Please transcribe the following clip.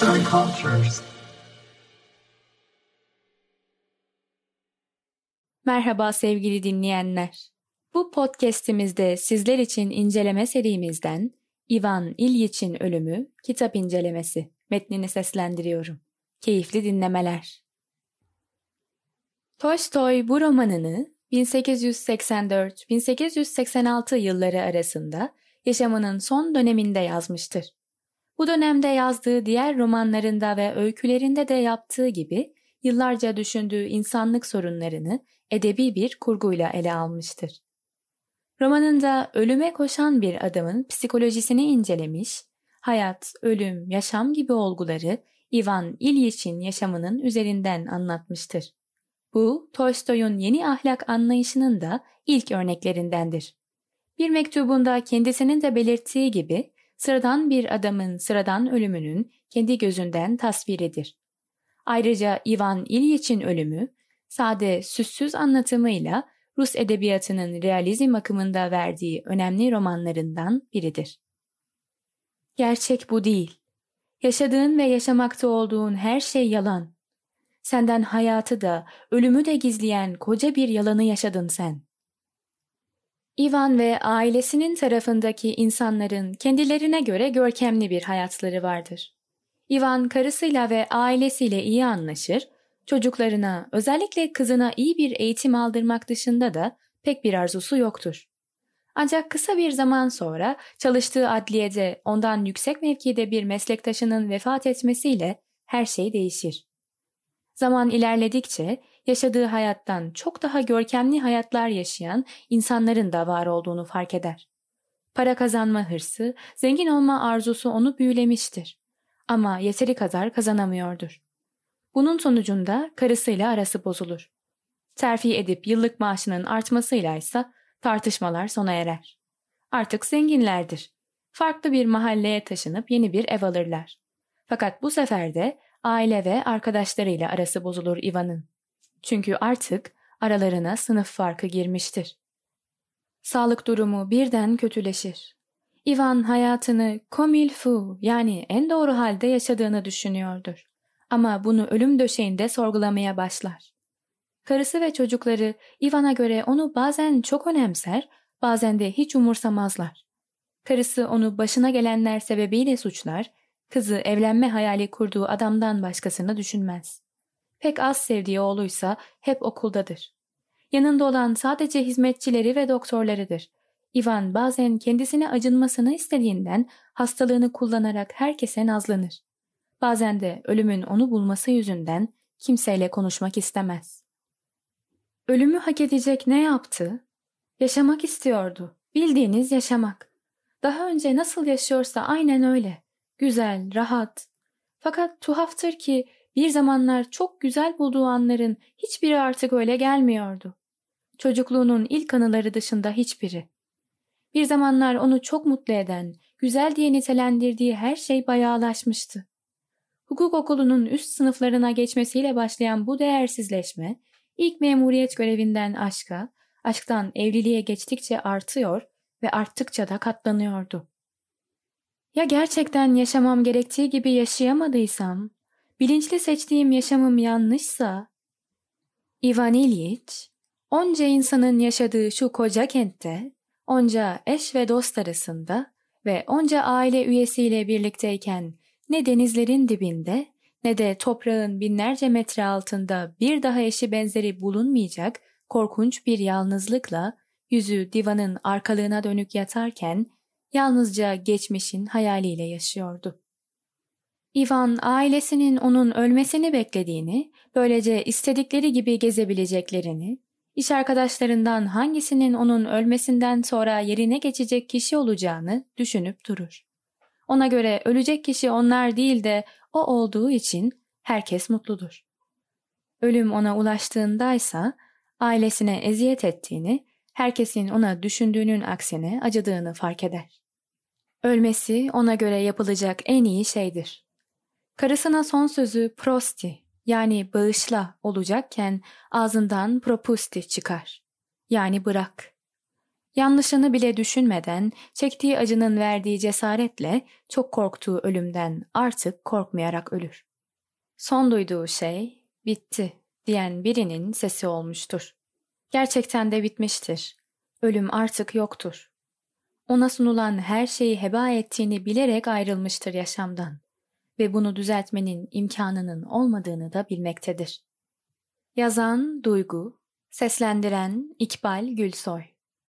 books and cultures. Merhaba sevgili dinleyenler. Bu podcast'imizde sizler için inceleme serimizden Ivan İlyich'in Ölümü kitap incelemesi metnini seslendiriyorum. Keyifli dinlemeler. Tolstoy bu romanını 1884-1886 yılları arasında yaşamının son döneminde yazmıştır. Bu dönemde yazdığı diğer romanlarında ve öykülerinde de yaptığı gibi yıllarca düşündüğü insanlık sorunlarını edebi bir kurguyla ele almıştır. Romanında ölüme koşan bir adamın psikolojisini incelemiş, hayat, ölüm, yaşam gibi olguları Ivan İlyich'in yaşamının üzerinden anlatmıştır. Bu, Tolstoy'un yeni ahlak anlayışının da ilk örneklerindendir. Bir mektubunda kendisinin de belirttiği gibi, sıradan bir adamın sıradan ölümünün kendi gözünden tasviridir. Ayrıca Ivan İlyich'in ölümü, sade, süssüz anlatımıyla Rus edebiyatının realizm akımında verdiği önemli romanlarından biridir. Gerçek bu değil. Yaşadığın ve yaşamakta olduğun her şey yalan. Senden hayatı da, ölümü de gizleyen koca bir yalanı yaşadın sen. Ivan ve ailesinin tarafındaki insanların kendilerine göre görkemli bir hayatları vardır. Ivan karısıyla ve ailesiyle iyi anlaşır, çocuklarına, özellikle kızına iyi bir eğitim aldırmak dışında da pek bir arzusu yoktur. Ancak kısa bir zaman sonra çalıştığı adliyede ondan yüksek mevkide bir meslektaşının vefat etmesiyle her şey değişir. Zaman ilerledikçe yaşadığı hayattan çok daha görkemli hayatlar yaşayan insanların da var olduğunu fark eder. Para kazanma hırsı, zengin olma arzusu onu büyülemiştir. Ama yeteri kadar kazanamıyordur. Bunun sonucunda karısıyla arası bozulur. Terfi edip yıllık maaşının artmasıyla ise tartışmalar sona erer. Artık zenginlerdir. Farklı bir mahalleye taşınıp yeni bir ev alırlar. Fakat bu sefer de aile ve arkadaşlarıyla arası bozulur Ivan'ın. Çünkü artık aralarına sınıf farkı girmiştir. Sağlık durumu birden kötüleşir. Ivan hayatını comme il faut, yani en doğru halde yaşadığını düşünüyordur. Ama bunu ölüm döşeğinde sorgulamaya başlar. Karısı ve çocukları Ivan'a göre onu bazen çok önemser, bazen de hiç umursamazlar. Karısı onu başına gelenler sebebiyle suçlar, kızı evlenme hayali kurduğu adamdan başkasını düşünmez. Pek az sevdiği oğluysa hep okuldadır. Yanında olan sadece hizmetçileri ve doktorlarıdır. Ivan bazen kendisine acınmasını istediğinden hastalığını kullanarak herkese nazlanır. Bazen de ölümün onu bulması yüzünden kimseyle konuşmak istemez. Ölümü hak edecek ne yaptı? Yaşamak istiyordu. Bildiğiniz yaşamak. Daha önce nasıl yaşıyorsa aynen öyle. Güzel, rahat. Fakat tuhaftır ki bir zamanlar çok güzel bulduğu anların hiçbiri artık öyle gelmiyordu. Çocukluğunun ilk anıları dışında hiçbiri. Bir zamanlar onu çok mutlu eden, güzel diye nitelendirdiği her şey bayağılaşmıştı. Hukuk okulunun üst sınıflarına geçmesiyle başlayan bu değersizleşme, ilk memuriyet görevinden aşka, aşktan evliliğe geçtikçe artıyor ve arttıkça da katlanıyordu. Ya gerçekten yaşamam gerektiği gibi yaşayamadıysam, bilinçli seçtiğim yaşamım yanlışsa? Ivan İlyich, onca insanın yaşadığı şu koca kentte, onca eş ve dost arasında ve onca aile üyesiyle birlikteyken ne denizlerin dibinde ne de toprağın binlerce metre altında bir daha eşi benzeri bulunmayacak korkunç bir yalnızlıkla yüzü divanın arkalığına dönük yatarken yalnızca geçmişin hayaliyle yaşıyordu. Ivan ailesinin onun ölmesini beklediğini, böylece istedikleri gibi gezebileceklerini, iş arkadaşlarından hangisinin onun ölmesinden sonra yerine geçecek kişi olacağını düşünüp durur. Ona göre ölecek kişi onlar değil de o olduğu için herkes mutludur. Ölüm ona ulaştığındaysa ailesine eziyet ettiğini, herkesin ona düşündüğünün aksine acıdığını fark eder. Ölmesi ona göre yapılacak en iyi şeydir. Karısına son sözü prosti, yani bağışla olacakken ağzından propusti çıkar, yani bırak. Yanlışını bile düşünmeden, çektiği acının verdiği cesaretle çok korktuğu ölümden artık korkmayarak ölür. Son duyduğu şey, bitti diyen birinin sesi olmuştur. Gerçekten de bitmiştir. Ölüm artık yoktur. Ona sunulan her şeyi heba ettiğini bilerek ayrılmıştır yaşamdan ve bunu düzeltmenin imkanının olmadığını da bilmektedir. Yazan Duygu, seslendiren İkbal Gülsoy.